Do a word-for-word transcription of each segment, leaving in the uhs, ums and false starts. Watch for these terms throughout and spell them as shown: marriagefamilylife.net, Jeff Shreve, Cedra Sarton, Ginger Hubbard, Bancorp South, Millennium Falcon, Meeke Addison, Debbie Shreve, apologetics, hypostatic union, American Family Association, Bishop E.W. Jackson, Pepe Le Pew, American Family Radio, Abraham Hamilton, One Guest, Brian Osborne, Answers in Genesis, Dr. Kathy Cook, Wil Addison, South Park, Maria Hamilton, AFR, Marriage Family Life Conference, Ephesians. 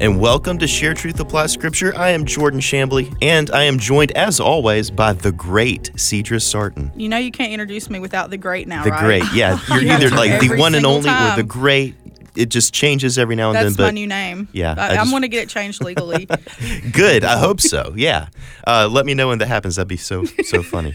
And welcome to Share Truth, Apply Scripture. I am Jordan Shambly, and I am joined, as always, by the great Cedra Sarton. You know you can't introduce me without the great now, the right? The great, yeah. You're either like the one and only time. Or the great. It just changes every now and That's then. That's my but, new name. Yeah. I, I just, I'm going to get it changed legally. Good. I hope so. Yeah. Uh, let me know when that happens. That'd be so, so funny.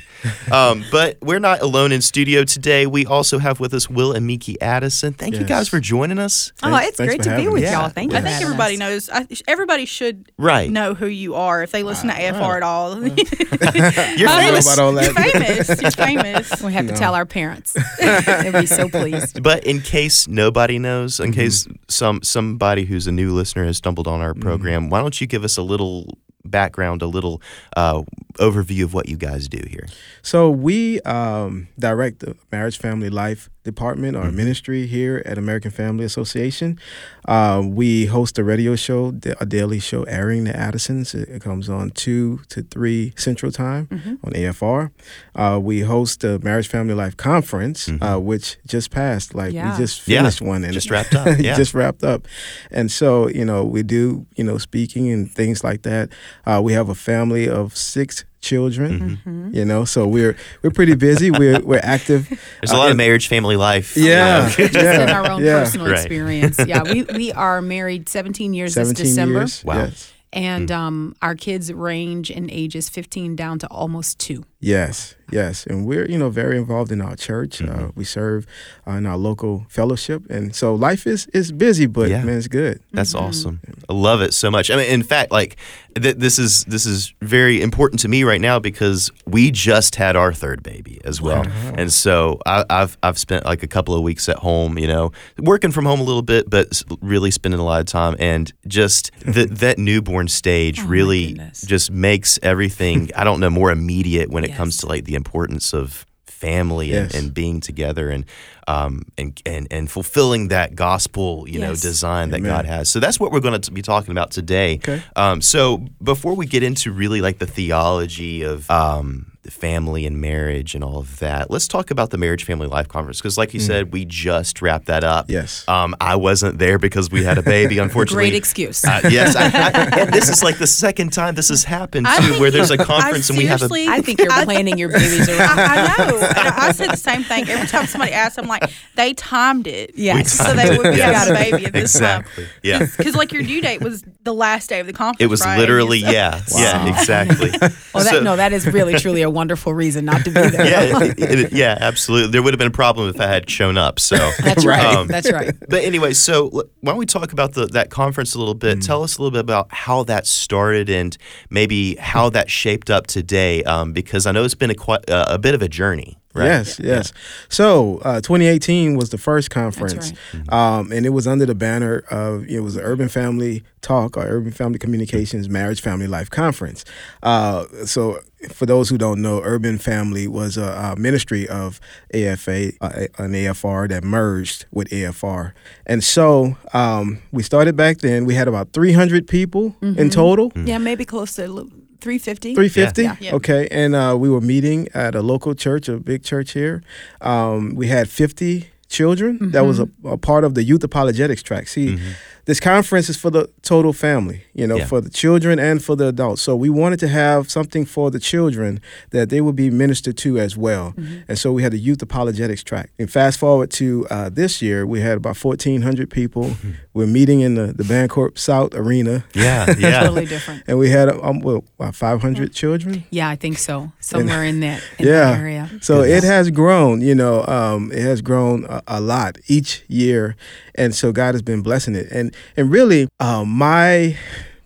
Um, but we're not alone in studio today. We also have with us Wil and Meeke Addison. Thank yes. you guys for joining us. Oh, thanks, it's thanks great to be with us. Y'all. Thank yeah. you. I think everybody knows. I, everybody should right. know who you are if they listen right. to A F R right. at all. You're famous. About all that. You're famous. You're famous. We have no. to tell our parents. They'd be so pleased. But in case nobody knows, in case some somebody who's a new listener has stumbled on our program, mm-hmm. why don't you give us a little background, a little uh, overview of what you guys do here? So we um, direct the Marriage Family Life Department, our mm-hmm. ministry here at American Family Association. Uh, we host a radio show, a daily show airing the Addisons. It comes on two to three Central Time mm-hmm. on A F R. Uh, we host the Marriage Family Life Conference, mm-hmm. uh, which just passed. Like yeah. we just finished yeah. one. And just wrapped up. Yeah. just wrapped up. And so, you know, we do, you know, speaking and things like that. Uh, we have a family of six children, mm-hmm. you know, so we're we're pretty busy. We're we're active. There's a lot uh, of marriage, family life. Yeah, yeah. Just in our own yeah. personal right. experience. Yeah, we we are married seventeen years seventeen this December. Years, wow. Yes. And um, our kids range in ages fifteen down to almost two. Yes, yes. And we're, you know, very involved in our church. Mm-hmm. Uh, we serve uh, in our local fellowship. And so life is, is busy, but, yeah. man, it's good. That's mm-hmm. awesome. I love it so much. I mean, in fact, like, th- this is this is very important to me right now because we just had our third baby as well. Wow. And so I, I've, I've spent, like, a couple of weeks at home, you know, working from home a little bit, but really spending a lot of time. And just th- that newborn stage oh really just makes everything, I don't know, more immediate when it yes. comes to like the importance of family yes. and, and being together and um and and, and fulfilling that gospel you yes. know design Amen. That God has. So that's what we're going to be talking about today. Okay. Um, so before we get into really like the theology of um, family and marriage and all of that, let's talk about the Marriage Family Life Conference because like you mm-hmm. said, we just wrapped that up. Yes. Um, I wasn't there because we had a baby, unfortunately. Great excuse. Uh, yes. I, I, and this is like the second time this has happened too think, where there's a conference I and we have a... I think you're planning your babies around. I, I know. I, I said the same thing. Every time somebody asks, I'm like, they timed it. Yes. So they would be yes. out of baby at this exactly. time. Yeah. Because like your due date was the last day of the conference, It was right? literally, so, yeah. Wow. Yeah, exactly. Well, that, so, no, that is really, truly a wonderful reason not to be there. Yeah, it, it, yeah, absolutely. There would have been a problem if I had shown up. So that's right. Um, that's right. But anyway, so why don't we talk about the, that conference a little bit? Mm. Tell us a little bit about how that started and maybe how that shaped up today, um, because I know it's been a quite, uh, a bit of a journey. Right? Yes, yeah. yes. So uh, twenty eighteen was the first conference, right. mm-hmm. um, and it was under the banner of, it was the Urban Family Talk or Urban Family Communications Marriage Family Life Conference. Uh, so for those who don't know, Urban Family was a, a ministry of A F A, uh, an A F R that merged with A F R. And so um, we started back then. We had about three hundred people mm-hmm. in total. Mm-hmm. Yeah, maybe close to a little three fifty three fifty Yeah. Yeah. Okay. And uh, we were meeting at a local church, a big church here. Um, we had fifty children. Mm-hmm. That was a, a part of the youth apologetics track. See, mm-hmm. this conference is for the total family, you know, yeah. for the children and for the adults. So we wanted to have something for the children that they would be ministered to as well. Mm-hmm. And so we had a youth apologetics track. And fast forward to uh, this year, we had about fourteen hundred people. Mm-hmm. We're meeting in the, the Bancorp South arena. Yeah, yeah. Totally different. And we had um, well, about five hundred yeah. children. Yeah, I think so. Somewhere and, in that in yeah. that area. So yeah. it has grown, you know, um, it has grown a, a lot each year. And so God has been blessing it. And And really, uh, my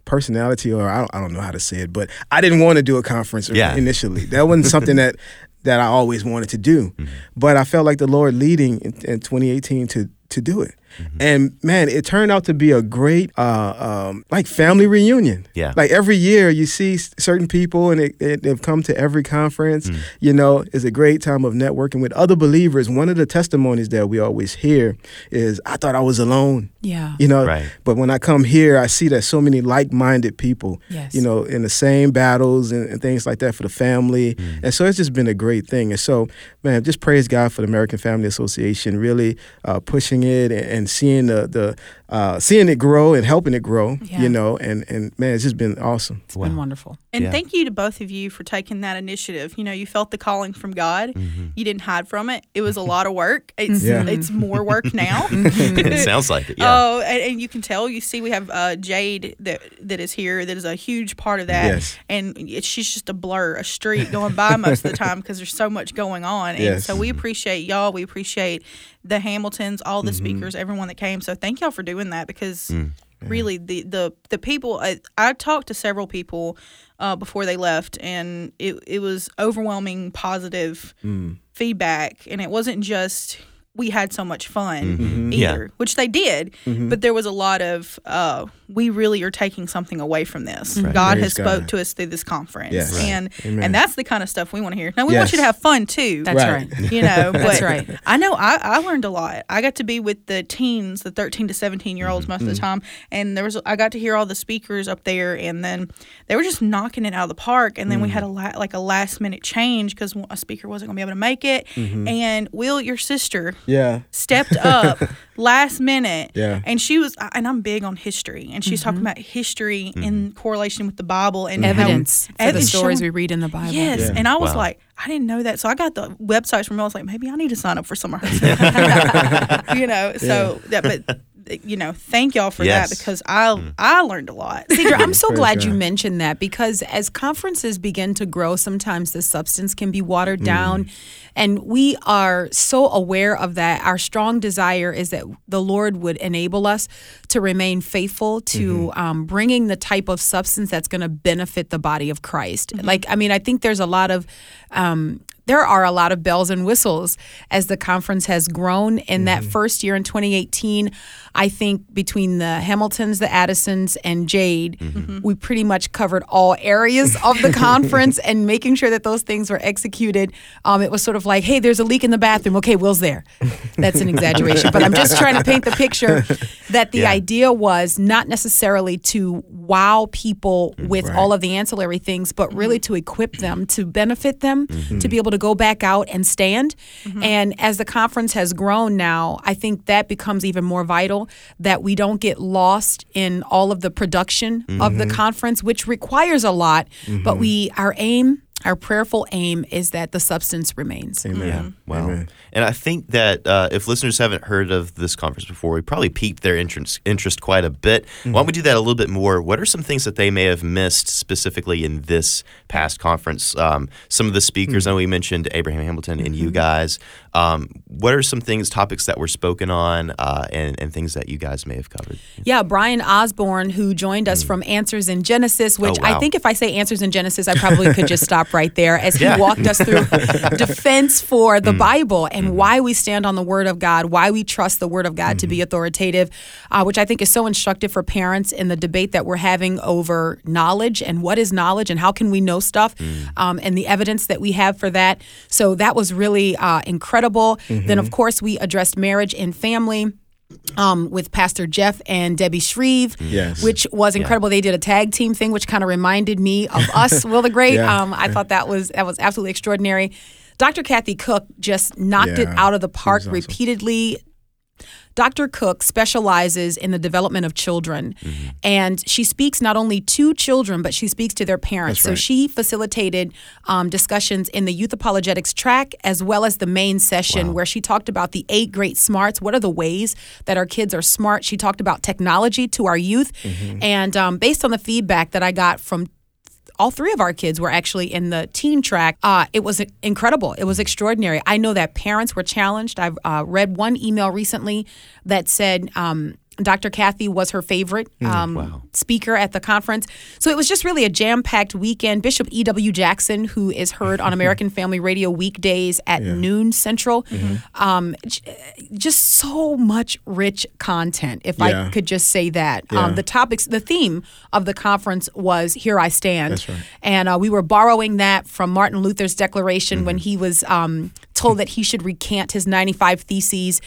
personality, or I don't, I don't know how to say it, but I didn't want to do a conference yeah. initially. That wasn't something that, that I always wanted to do. Mm-hmm. But I felt like the Lord leading in, in twenty eighteen to, to do it. Mm-hmm. And man, it turned out to be a great, uh, um, like family reunion. Yeah. Like every year you see certain people and it, it, they've come to every conference, mm. you know, it's a great time of networking with other believers. One of the testimonies that we always hear is, I thought I was alone. Yeah. You know, right. But when I come here, I see that so many like-minded people, yes. you know, in the same battles and, and things like that for the family. Mm. And so it's just been a great thing. And so, man, just praise God for the American Family Association, really uh, pushing it and, and And seeing the, the uh, seeing it grow and helping it grow, yeah. you know, and, and man, it's just been awesome. It's wow. been wonderful. And yeah. thank you to both of you for taking that initiative. You know, you felt the calling from God. Mm-hmm. You didn't hide from it. It was a lot of work. It's yeah. it's more work now. It sounds like it. Yeah. Oh, and, and you can tell. You see, we have uh, Jade that that is here. That is a huge part of that. Yes. And it, she's just a blur, a streak going by most of the time because there's so much going on. And yes. so we appreciate y'all. We appreciate the Hamiltons, all the mm-hmm. speakers, everyone that came. So thank y'all for doing that because mm, really the, the, the people, I, I talked to several people uh, before they left and it, it was overwhelming positive mm. feedback. And it wasn't just we had so much fun mm-hmm. either, yeah. which they did, mm-hmm. but there was a lot of uh, we really are taking something away from this. Right. God Praise has God. spoke to us through this conference, yes. right. and Amen. and that's the kind of stuff we want to hear. Now we yes. want you to have fun too. That's right. right. You know, but that's right. I know I, I learned a lot. I got to be with the teens, the thirteen to seventeen year olds mm-hmm. most mm-hmm. of the time, and there was I got to hear all the speakers up there, and then they were just knocking it out of the park. And then mm-hmm. we had a la- like a last minute change because a speaker wasn't going to be able to make it. Mm-hmm. And Will, your sister. Yeah. Stepped up last minute. Yeah. And she was, and I'm big on history, and she's mm-hmm. talking about history mm-hmm. in correlation with the Bible and evidence how, for ev- the stories showing, we read in the Bible. Yes. Yeah. And I was wow. like, I didn't know that. So I got the websites from her. I was like, maybe I need to sign up for some of her stuff. You know, so yeah. that, but. You know, thank y'all for yes. that because I mm. I learned a lot. Cedra, I'm so glad you mentioned that because as conferences begin to grow, sometimes the substance can be watered mm. down, and we are so aware of that. Our strong desire is that the Lord would enable us to remain faithful to mm-hmm. um, bringing the type of substance that's going to benefit the body of Christ. Mm-hmm. Like, I mean, I think there's a lot of. Um, There are a lot of bells and whistles as the conference has grown. In mm-hmm. that first year in twenty eighteen, I think between the Hamiltons, the Addisons, and Jade, mm-hmm. we pretty much covered all areas of the conference and making sure that those things were executed. Um, it was sort of like, hey, there's a leak in the bathroom. Okay, Will's there. That's an exaggeration, but I'm just trying to paint the picture that the yeah. idea was not necessarily to wow people with right. all of the ancillary things, but really to equip them, to benefit them, mm-hmm. to be able to go back out and stand. Mm-hmm. And as the conference has grown now, I think that becomes even more vital that we don't get lost in all of the production mm-hmm. of the conference, which requires a lot. Mm-hmm. But we, our aim, our prayerful aim is that the substance remains. Amen. Yeah. Wow. Amen. And I think that uh, if listeners haven't heard of this conference before, we probably piqued their interest, interest quite a bit. Mm-hmm. Why don't we do that a little bit more? What are some things that they may have missed specifically in this past conference? Um, some of the speakers, mm-hmm. I know we mentioned Abraham Hamilton and mm-hmm. you guys. Um, what are some things, topics that were spoken on uh, and, and things that you guys may have covered? Yeah, Brian Osborne, who joined us mm-hmm. from Answers in Genesis, which oh, wow. I think if I say Answers in Genesis, I probably could just stop right there as he yeah. walked us through defense for the mm. Bible and mm. why we stand on the Word of God, why we trust the Word of God mm. to be authoritative, uh, which I think is so instructive for parents in the debate that we're having over knowledge and what is knowledge and how can we know stuff mm. um, and the evidence that we have for that. So that was really uh, incredible. Mm-hmm. Then, of course, we addressed marriage and family. Um, with Pastor Jeff and Debbie Shreve, yes. which was incredible. Yeah. They did a tag team thing, which kind of reminded me of us, Will the Great. Yeah. Um, I yeah. thought that was that was absolutely extraordinary. Doctor Kathy Cook just knocked yeah. it out of the park awesome. repeatedly. Doctor Cook specializes in the development of children, mm-hmm. and she speaks not only to children, but she speaks to their parents. That's right. So she facilitated um, discussions in the youth apologetics track as well as the main session wow. where she talked about the eight great smarts. What are the ways that our kids are smart? She talked about technology to our youth, mm-hmm. and um, based on the feedback that I got from all three of our kids were actually in the teen track. Uh, it was incredible. It was extraordinary. I know that parents were challenged. I've uh, read one email recently that said um, Doctor Kathy was her favorite um, mm, wow. speaker at the conference. So it was just really a jam-packed weekend. Bishop E W. Jackson, who is heard on American Family Radio weekdays at yeah. noon Central, mm-hmm. um, j- just so much rich content, if yeah. I could just say that. Yeah. Um, the topics, the theme of the conference was Here I Stand. That's right. And uh, we were borrowing that from Martin Luther's declaration mm-hmm. when he was um, told that he should recant his ninety-five Theses.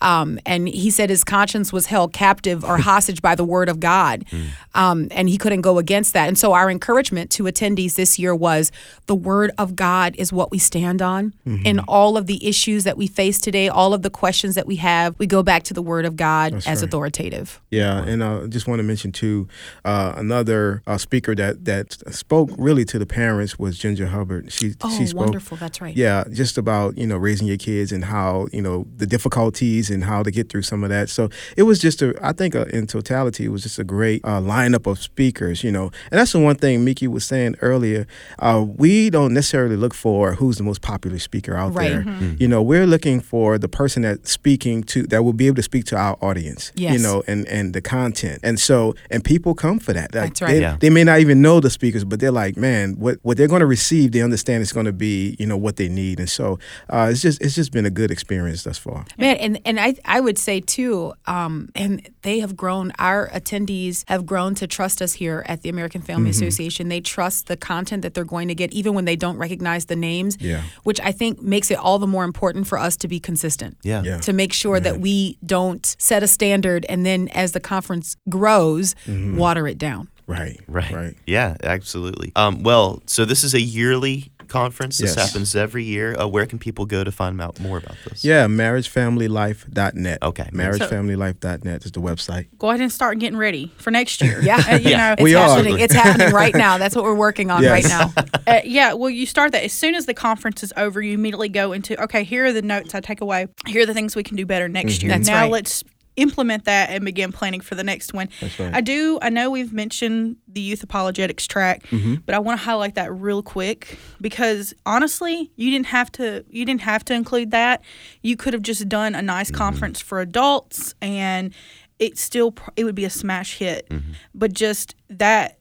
Um, and he said his conscience was held captive or hostage by the word of God. Mm. Um, and he couldn't go against that. And so our encouragement to attendees this year was the word of God is what we stand on. Mm-hmm. And all of the issues that we face today, all of the questions that we have, we go back to the word of God That's as right. authoritative. Yeah. And I just want to mention, too, uh, another uh, speaker that, that spoke really to the parents was Ginger Hubbard. She, oh, she spoke, wonderful. That's right. Yeah. Just about, you know, raising your kids and how, you know, the difficulties and how to get through some of that. So it was just a, I think uh, in totality, it was just a great uh, lineup of speakers, you know. And that's the one thing Meeke was saying earlier. Uh, we don't necessarily look for who's the most popular speaker out right. there. Mm-hmm. You know, we're looking for the person that's speaking to, that will be able to speak to our audience, yes. you know, and, and the content. And so, and people come for that. Like, that's right. They, yeah. they may not even know the speakers, but they're like, man, what, what they're going to receive, they understand it's going to be, you know, what they need. And so uh, it's just it's just been a good experience thus far. Man, and, and I, I would say, too, um, and they have grown, our attendees have grown to trust us here at the American Family mm-hmm. Association. They trust the content that they're going to get, even when they don't recognize the names, yeah. which I think makes it all the more important for us to be consistent, yeah. Yeah. to make sure yeah. that we don't set a standard and then as the conference grows, mm-hmm. water it down. Right, right, right. Yeah, absolutely. Um, well, so this is a yearly conference. This yes. happens every year. Uh, where can people go to find out more about this? Yeah, marriage family life dot net. Okay. marriage family life dot net is the website. Go ahead and start getting ready for next year. yeah. Uh, you yeah. know, we it's are. Happening. It's happening right now. That's what we're working on yes. right now. uh, yeah, well, you start that. As soon as the conference is over, you immediately go into, okay, here are the notes I take away. Here are the things we can do better next mm-hmm. year. That's now right. let's implement that and begin planning for the next one. That's right. I do, I know we've mentioned the youth apologetics track, mm-hmm. but I want to highlight that real quick because honestly, you didn't have to, you didn't have to include that. You could have just done a nice mm-hmm. conference for adults and it still, it would be a smash hit, mm-hmm. but just that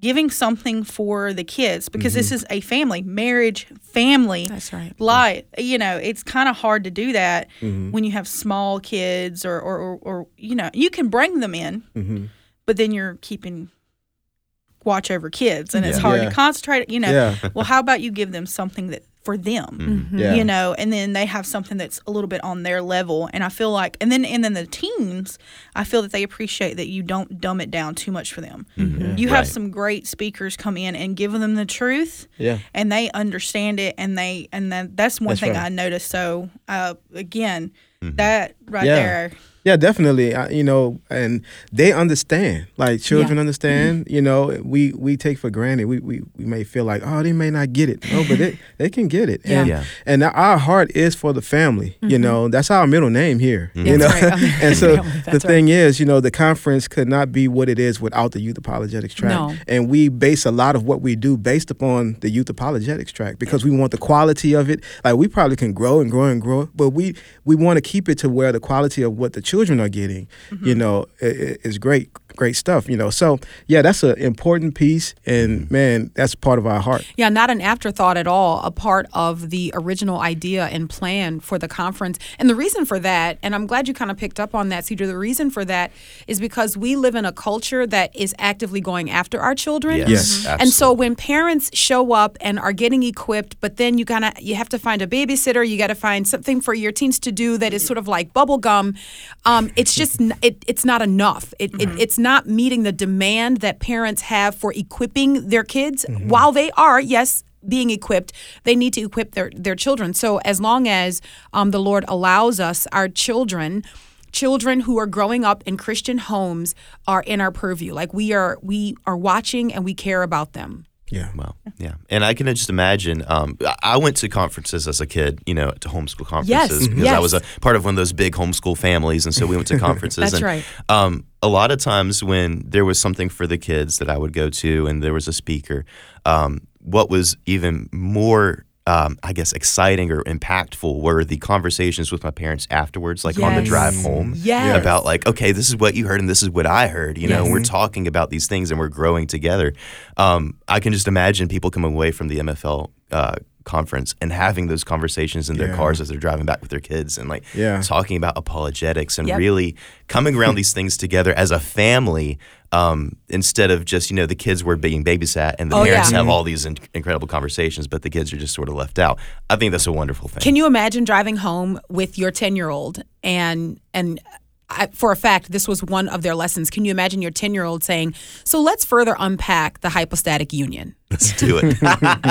giving something for the kids because mm-hmm. this is a family, marriage, family. That's right. Life. You know, it's kind of hard to do that mm-hmm. when you have small kids or, or, or, or, you know, you can bring them in, mm-hmm. but then you're keeping watch over kids and yeah. it's hard yeah. to concentrate, you know. Yeah. Well, how about you give them something that for them, mm-hmm. yeah. you know, and then they have something that's a little bit on their level. And I feel like, and then and then the teens, I feel that they appreciate that you don't dumb it down too much for them. Mm-hmm. You right. have some great speakers come in and give them the truth, yeah. and they understand it, and they and then that's one that's thing right. I noticed. So uh, again, mm-hmm. that right yeah. there. Yeah, definitely. I, you know, and they understand. Like children yeah. understand. Mm-hmm. You know, we, we take for granted. We, we we may feel like, oh, they may not get it. No, but they they can get it. Yeah. And, yeah. and our heart is for the family. Mm-hmm. You know, that's our middle name here. Mm-hmm. You that's know, right. and so that's the thing right. is, you know, the conference could not be what it is without the youth apologetics track. No. And we base a lot of what we do based upon the youth apologetics track because we want the quality of it. Like we probably can grow and grow and grow, but we we want to keep it to where the quality of what the children children are getting, mm-hmm. you know, is great, great stuff, you know. So, yeah, that's an important piece, and, man, that's part of our heart. Yeah, not an afterthought at all, a part of the original idea and plan for the conference. And the reason for that, and I'm glad you kind of picked up on that, Cedra, the reason for that is because we live in a culture that is actively going after our children. Yes, yes mm-hmm. absolutely. And so when parents show up and are getting equipped, but then you kind of you have to find a babysitter, you got to find something for your teens to do that is sort of like bubble gum. Um, it's just it, it's not enough. It, mm-hmm. it it's not meeting the demand that parents have for equipping their kids. Mm-hmm. While they are, yes, being equipped, they need to equip their their children. So as long as um, the Lord allows us, our children. Children who are growing up in Christian homes are in our purview. Like we are, we are watching and we care about them. Yeah. Well, yeah. And I can just imagine, um, I went to conferences as a kid, you know, to homeschool conferences yes, because yes. I was a part of one of those big homeschool families. And so we went to conferences. That's and, right. Um, a lot of times when there was something for the kids that I would go to and there was a speaker, um, what was even more um, I guess, exciting or impactful were the conversations with my parents afterwards, like yes. on the drive home, yes. about like, okay, this is what you heard and this is what I heard. You know, yes. and we're talking about these things and we're growing together. Um, I can just imagine people coming away from the M F L uh, conference and having those conversations in their yeah. cars as they're driving back with their kids and like yeah. talking about apologetics and yep. really coming around these things together as a family. Um, instead of just, you know, the kids were being babysat and the oh, parents yeah. have all these in- incredible conversations, but the kids are just sort of left out. I think that's a wonderful thing. Can you imagine driving home with your ten-year-old and and I, for a fact, this was one of their lessons. Can you imagine your ten-year-old saying, so let's further unpack the hypostatic union? Let's do it.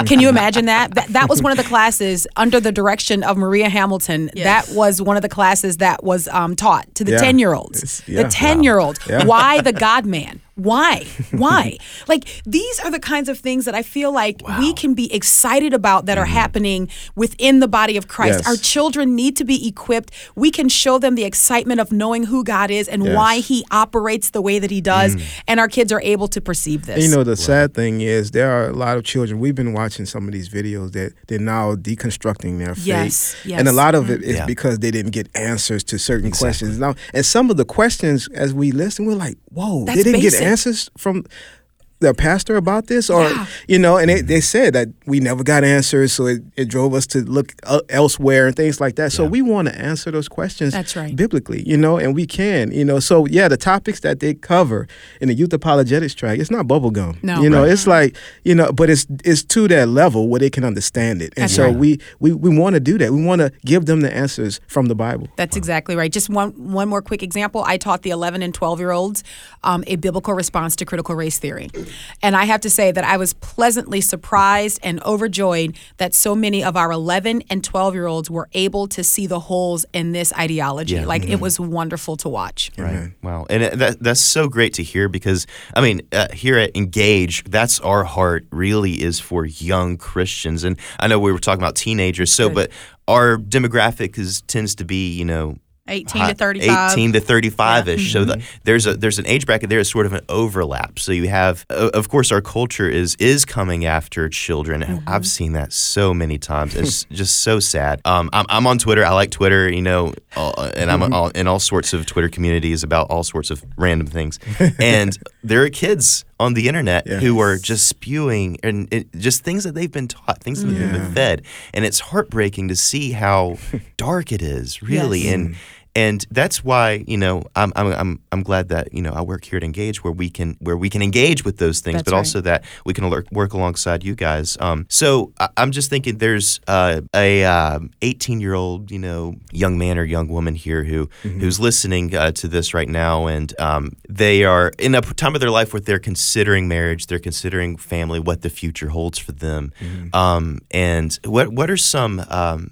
Can you imagine that? that? That was one of the classes under the direction of Maria Hamilton. Yes. That was one of the classes that was um, taught to the yeah. ten-year-olds. Yeah. The ten-year-old. Wow. Yeah. Why the God man? Why? Why? Like, these are the kinds of things that I feel like wow. we can be excited about that mm-hmm. are happening within the body of Christ. Yes. Our children need to be equipped. We can show them the excitement of knowing who God is and yes. why he operates the way that he does. Mm. And our kids are able to perceive this. You know, the right. sad thing is there are a lot of children. We've been watching some of these videos that they're now deconstructing their faith. Yes, yes. And a lot of it is yeah. because they didn't get answers to certain exactly. questions. Now, and some of the questions, as we listen, we're like, whoa, that's they didn't basic. Get answers from the pastor about this? Or, yeah. you know, and mm-hmm. they, they said that we never got answers, so it, it drove us to look elsewhere and things like that. Yeah. So we want to answer those questions That's right. biblically, you know, and we can, you know. So, yeah, the topics that they cover in the youth apologetics track, it's not bubblegum. No. You know, right. it's like, you know, but it's it's to that level where they can understand it. And That's so right. we, we, we want to do that. We want to give them the answers from the Bible. That's wow. exactly right. Just one, one more quick example. I taught the eleven and twelve-year-olds um, a biblical response to critical race theory. And I have to say that I was pleasantly surprised and overjoyed that so many of our eleven and twelve-year-olds were able to see the holes in this ideology. Yeah. Like, mm-hmm. it was wonderful to watch. Right. Mm-hmm. Wow. And it, that, that's so great to hear because, I mean, uh, here at Engage, that's our heart really is for young Christians. And I know we were talking about teenagers, so Good. But our demographic is tends to be, you know, eighteen to thirty-five. eighteen to thirty-five-ish. Yeah. Mm-hmm. So the, there's a there's an age bracket there is sort of an overlap. So you have, of course, our culture is is coming after children. Mm-hmm. I've seen that so many times. It's just so sad. Um, I'm, I'm on Twitter. I like Twitter, you know, uh, and I'm all, in all sorts of Twitter communities about all sorts of random things. And there are kids on the internet yes. who are just spewing and it, just things that they've been taught, things that yeah. they've been fed. And it's heartbreaking to see how dark it is, really. Yes. And and that's why, you know, I'm I'm I'm I'm glad that, you know, I work here at Engage where we can where we can engage with those things, that's but right. also that we can alert, work alongside you guys. Um, so I, I'm just thinking there's uh, a um, eighteen-year-old, you know, young man or young woman here who mm-hmm. who's listening uh, to this right now, and um, they are in a time of their life where they're considering marriage, they're considering family, what the future holds for them, mm-hmm. um, and what what are some um,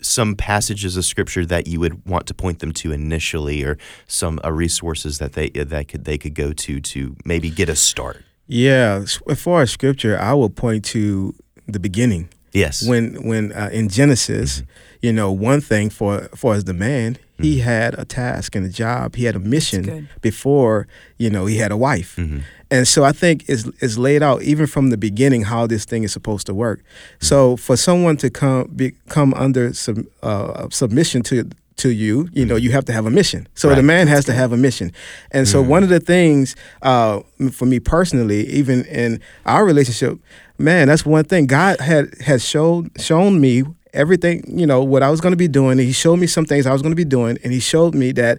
some passages of scripture that you would want to point them to initially, or some uh, resources that they uh, that could they could go to to maybe get a start? Yeah, as far as scripture, I will point to the beginning. Yes, when when uh, in Genesis, mm-hmm. you know, one thing for for as the man, mm-hmm. he had a task and a job, he had a mission before, you know, he had a wife. Mm-hmm. And so I think it's, it's laid out even from the beginning how this thing is supposed to work. Mm-hmm. So for someone to come be, come under sub, uh, submission to to you, you know, you have to have a mission. So right. the man has to have a mission. And mm-hmm. so one of the things uh, for me personally, even in our relationship, man, that's one thing. God had has showed, shown me everything, you know, what I was going to be doing. And he showed me some things I was going to be doing. And he showed me that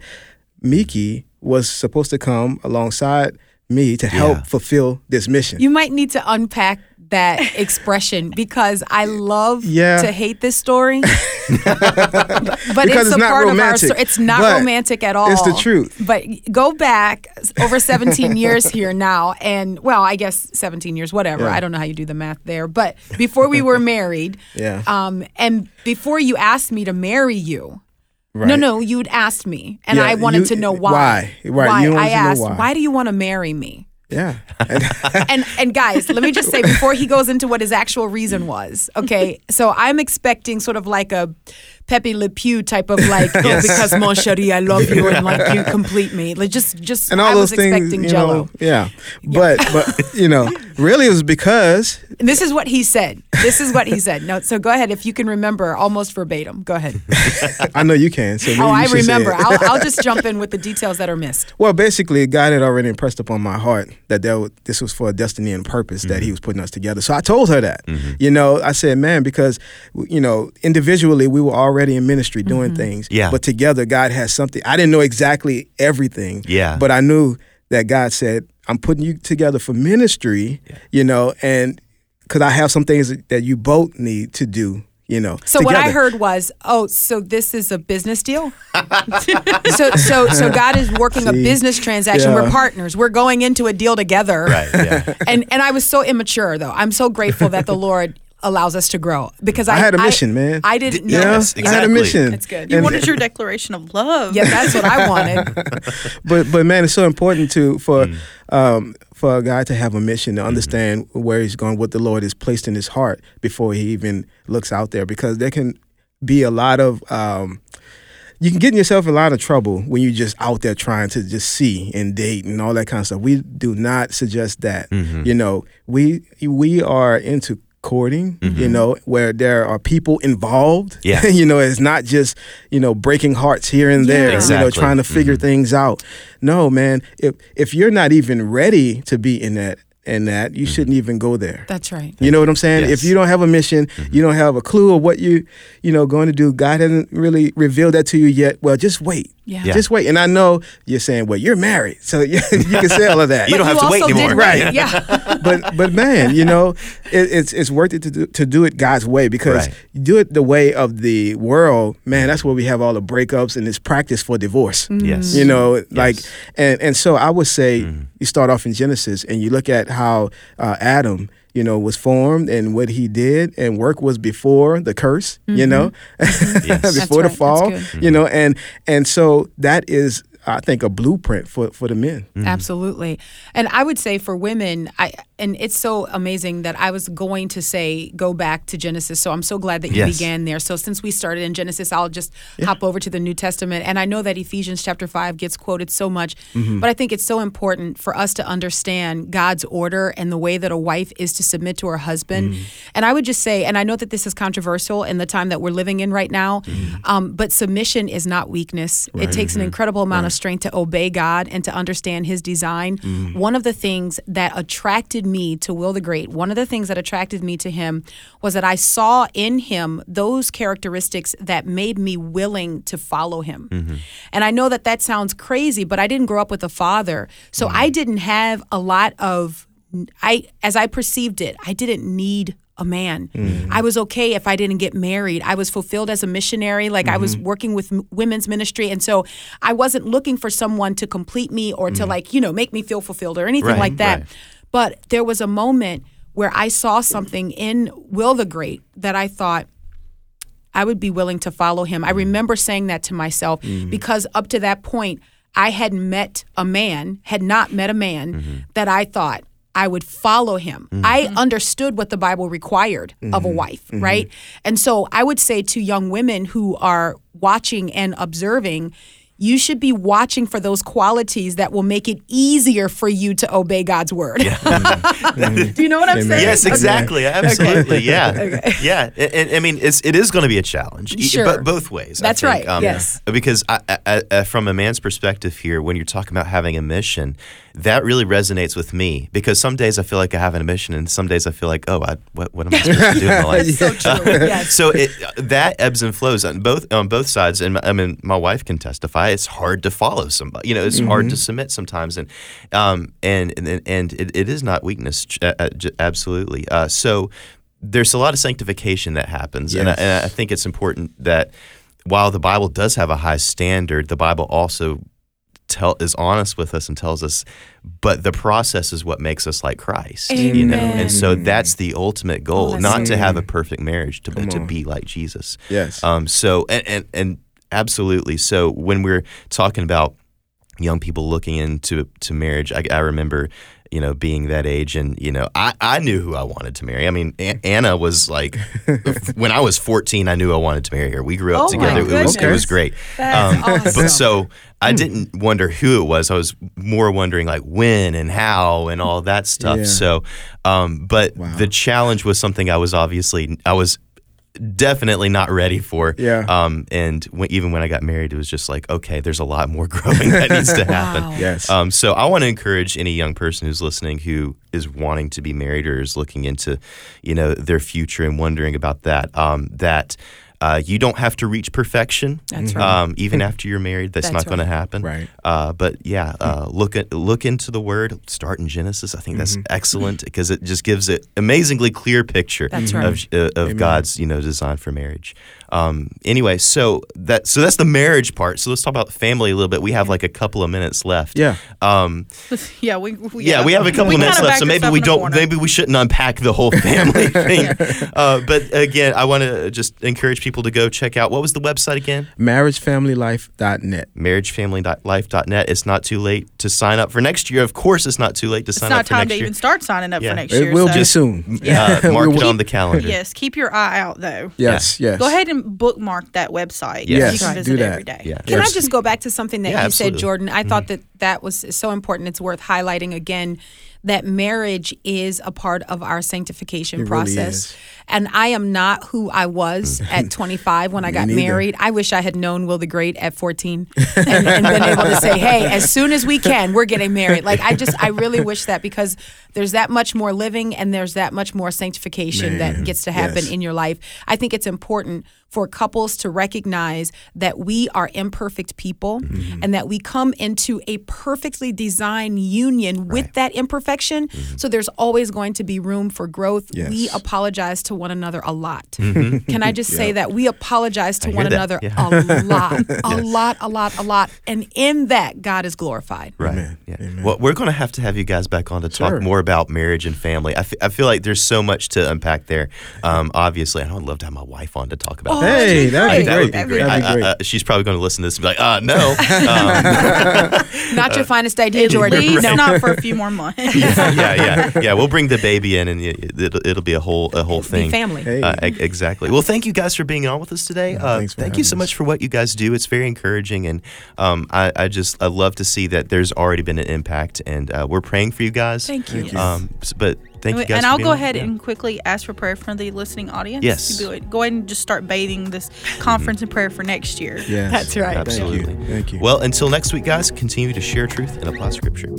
Meeke was supposed to come alongside me to help yeah. fulfill this mission. You might need to unpack that expression because I love yeah. to hate this story. But it's, it's a part romantic, of our story. It's not romantic at all. It's the truth. But go back over seventeen years here now, and well, I guess seventeen years, whatever. Yeah. I don't know how you do the math there. But before we were married, yeah. um, and before you asked me to marry you, Right. No, no, you'd asked me, and yeah, I wanted you, to know why. Why? Right. Why. You I asked, why. why do you want to marry me? Yeah. and and guys, let me just say before he goes into what his actual reason was, okay, so I'm expecting sort of like a Pepe Le Pew type of like, oh, because mon chéri, I love you, and like you complete me. Like just, just and all I those was things, expecting you Jello. Know, yeah, but but you know, really it was because and this is what he said. This is what he said. No, so go ahead if you can remember almost verbatim. Go ahead. I know you can. So maybe oh, you I remember. I'll, I'll just jump in with the details that are missed. Well, basically, God had already impressed upon my heart that there was, this was for a destiny and purpose mm-hmm. that He was putting us together. So I told her that. Mm-hmm. You know, I said, man, because you know, individually we were already in ministry doing mm-hmm. things, yeah. but together God has something. I didn't know exactly everything, yeah. but I knew that God said, I'm putting you together for ministry, yeah. you know, and because I have some things that you both need to do, you know. So together. What I heard was, oh, so this is a business deal? so so, so God is working See? a business transaction. Yeah. We're partners. We're going into a deal together. Right. Yeah. and, and I was so immature, though. I'm so grateful that the Lord allows us to grow because I, I had a mission, I, man. I didn't know. Yes, exactly. I had a mission. That's good. You and wanted your declaration of love. Yeah, that's what I wanted. but but man, it's so important to for mm. um, for a guy to have a mission, to understand mm-hmm. where he's going, what the Lord has placed in his heart before he even looks out there, because there can be a lot of um, you can get in yourself in a lot of trouble when you're just out there trying to just see and date and all that kind of stuff. We do not suggest that. Mm-hmm. You know, we we are into courting, mm-hmm. you know, where there are people involved. Yeah. you know, it's not just, you know, breaking hearts here and there, yeah, exactly. you know, trying to figure mm-hmm. things out. No, man, if if you're not even ready to be in that, in that, you mm-hmm. shouldn't even go there. That's right. You know what I'm saying? Yes. If you don't have a mission, mm-hmm. you don't have a clue of what you, you know, going to do. God hasn't really revealed that to you yet. Well, just wait. Yeah. yeah. Just wait. And I know you're saying, well, you're married, so you, you can say all of that. you don't you have to wait anymore. Right. yeah. But, but man, you know, it, it's it's worth it to do, to do it God's way, because right. you do it the way of the world, man, that's where we have all the breakups and this practice for divorce. Mm-hmm. Yes. You know, yes. like, and, and so I would say mm-hmm. you start off in Genesis and you look at how uh, Adam, you know, was formed and what he did, and work was before the curse, mm-hmm. you know, mm-hmm. yes. before right. the fall, mm-hmm. you know, and and so that is, I think, a blueprint for, for the men. Mm-hmm. Absolutely. And I would say for women, I and it's so amazing that I was going to say, go back to Genesis. So I'm so glad that you yes. began there. So since we started in Genesis, I'll just yeah. hop over to the New Testament. And I know that Ephesians chapter five gets quoted so much, mm-hmm. but I think it's so important for us to understand God's order and the way that a wife is to submit to her husband. Mm-hmm. And I would just say, and I know that this is controversial in the time that we're living in right now, mm-hmm. um, but submission is not weakness. Right. It takes mm-hmm. an incredible amount right. of strength to obey God and to understand His design. Mm. One of the things that attracted me to Will the Great, one of the things that attracted me to him was that I saw in him those characteristics that made me willing to follow him. Mm-hmm. And I know that that sounds crazy, but I didn't grow up with a father. So mm. I didn't have a lot of, I as I perceived it, I didn't need a man. Mm. I was okay if I didn't get married. I was fulfilled as a missionary. Like mm-hmm. I was working with m- women's ministry. And so I wasn't looking for someone to complete me or mm. to like, you know, make me feel fulfilled or anything right, like that. Right. But there was a moment where I saw something in Will the Great that I thought, I would be willing to follow him. I remember saying that to myself mm. because up to that point, I had met a man, had not met a man mm-hmm. that I thought, I would follow him. Mm-hmm. I understood what the Bible required mm-hmm. of a wife, mm-hmm. right? And so I would say to young women who are watching and observing, you should be watching for those qualities that will make it easier for you to obey God's word. Yeah. mm-hmm. Do you know what I'm saying? Yes, exactly. Okay. Absolutely. Yeah. Okay. Yeah. And I mean, it's, it is going to be a challenge, sure. but both ways. That's I think. right. Um, yes. Because I, I, I, from a man's perspective here, when you're talking about having a mission, that really resonates with me, because some days I feel like I have an mission, and some days I feel like, oh, I, what, what am I supposed to do in my life? So true. Yes. So it, that ebbs and flows on both on both sides, and I mean, my wife can testify. It's hard to follow somebody. You know, it's mm-hmm. hard to submit sometimes, and um, and and, and it, it is not weakness, uh, absolutely. Uh, so there's a lot of sanctification that happens, yes. and, I, and I think it's important that while the Bible does have a high standard, the Bible also Tell is honest with us and tells us, but the process is what makes us like Christ, Amen. you know. And so that's the ultimate goal, oh, not to have a perfect marriage, to, to be like Jesus. Yes. Um. So and, and and absolutely. So when we're talking about young people looking into to marriage. I, I remember, you know, being that age, and, you know, I, I knew who I wanted to marry. I mean, a- Anna was like, when I was fourteen, I knew I wanted to marry her. We grew up oh together. It was, it was great. That's um, awesome. But so I didn't wonder who it was. I was more wondering like when and how and all that stuff. Yeah. So, um, but wow. the challenge was something I was obviously, I was definitely not ready for. Yeah. Um, and when, even when I got married, it was just like, okay, there's a lot more growing that needs to happen. Wow. Yes. Um, so I want to encourage any young person who's listening who is wanting to be married or is looking into, you know, their future and wondering about that, um, that uh, you don't have to reach perfection. That's right. Um, even after you're married, that's, that's not right. going to happen. Right. Uh, but yeah, uh, look at look into the Word. Start in Genesis. I think that's mm-hmm. excellent because it just gives an amazingly clear picture that's right. of uh, of Amen. God's, you know, design for marriage. Um, anyway, so that so that's the marriage part. So let's talk about family a little bit. We have like a couple of minutes left. Yeah. Um, yeah, we, we yeah, yeah we have a couple of minutes left. So maybe we don't. Maybe we shouldn't unpack the whole family thing. Yeah. Uh, but again, I want to just encourage people. people to go check out. What was the website again? marriage family life dot net marriage family life dot net. It's not too late to sign up for next year. Of course, it's not too late to sign up for next year. It's not time to even start signing up yeah. for next year. It will so. be soon. Yeah. Uh, mark it on the calendar. Yes. Keep your eye out, though. Yes. Yeah. Yes. Go ahead and bookmark that website. Yes. You can visit do that. every day. Yeah. Can There's, I just go back to something that yeah, you absolutely. said, Jordan? I mm-hmm. thought that that was so important. It's worth highlighting again. That marriage is a part of our sanctification it process. Really is. And I am not who I was at twenty-five when I got neither. married. I wish I had known Will the Great at fourteen and, and been able to say, hey, as soon as we can, we're getting married. Like, I just, I really wish that because there's that much more living and there's that much more sanctification Man. that gets to happen yes. in your life. I think it's important for couples to recognize that we are imperfect people mm-hmm. and that we come into a perfectly designed union right. with that imperfection. Mm-hmm. So there's always going to be room for growth. Yes. We apologize to one another a lot. Mm-hmm. Can I just yeah. say that? We apologize to I one another yeah. a lot, a yes. lot, a lot, a lot. And in that, God is glorified. Right. Amen. Yeah. Amen. Well, we're going to have to have you guys back on to talk sure. more about marriage and family. I, f- I feel like there's so much to unpack there. Um, obviously, I would love to have my wife on to talk about oh, Hey, that'd be, I, great. That would be great. That'd be great. I, I, I, she's probably going to listen to this and be like, uh, no. Um, not your uh, finest idea, Jordan. It's right. not for a few more months. yeah, yeah, yeah, yeah. We'll bring the baby in and it'll, it'll be a whole a whole it'll thing. Be family. Hey. Uh, exactly. Well, thank you guys for being on with us today. Yeah, uh, thank you so much us. for what you guys do. It's very encouraging. And um, I, I just I love to see that there's already been an impact. And uh, we're praying for you guys. Thank you. Um, but Thank and, you guys and I'll go ahead yeah. and quickly ask for prayer from the listening audience. Yes. Go ahead and just start bathing this conference in prayer for next year. Yes. That's right. Absolutely. Thank you. Thank you. Well, until next week, guys, continue to share truth and apply Scripture.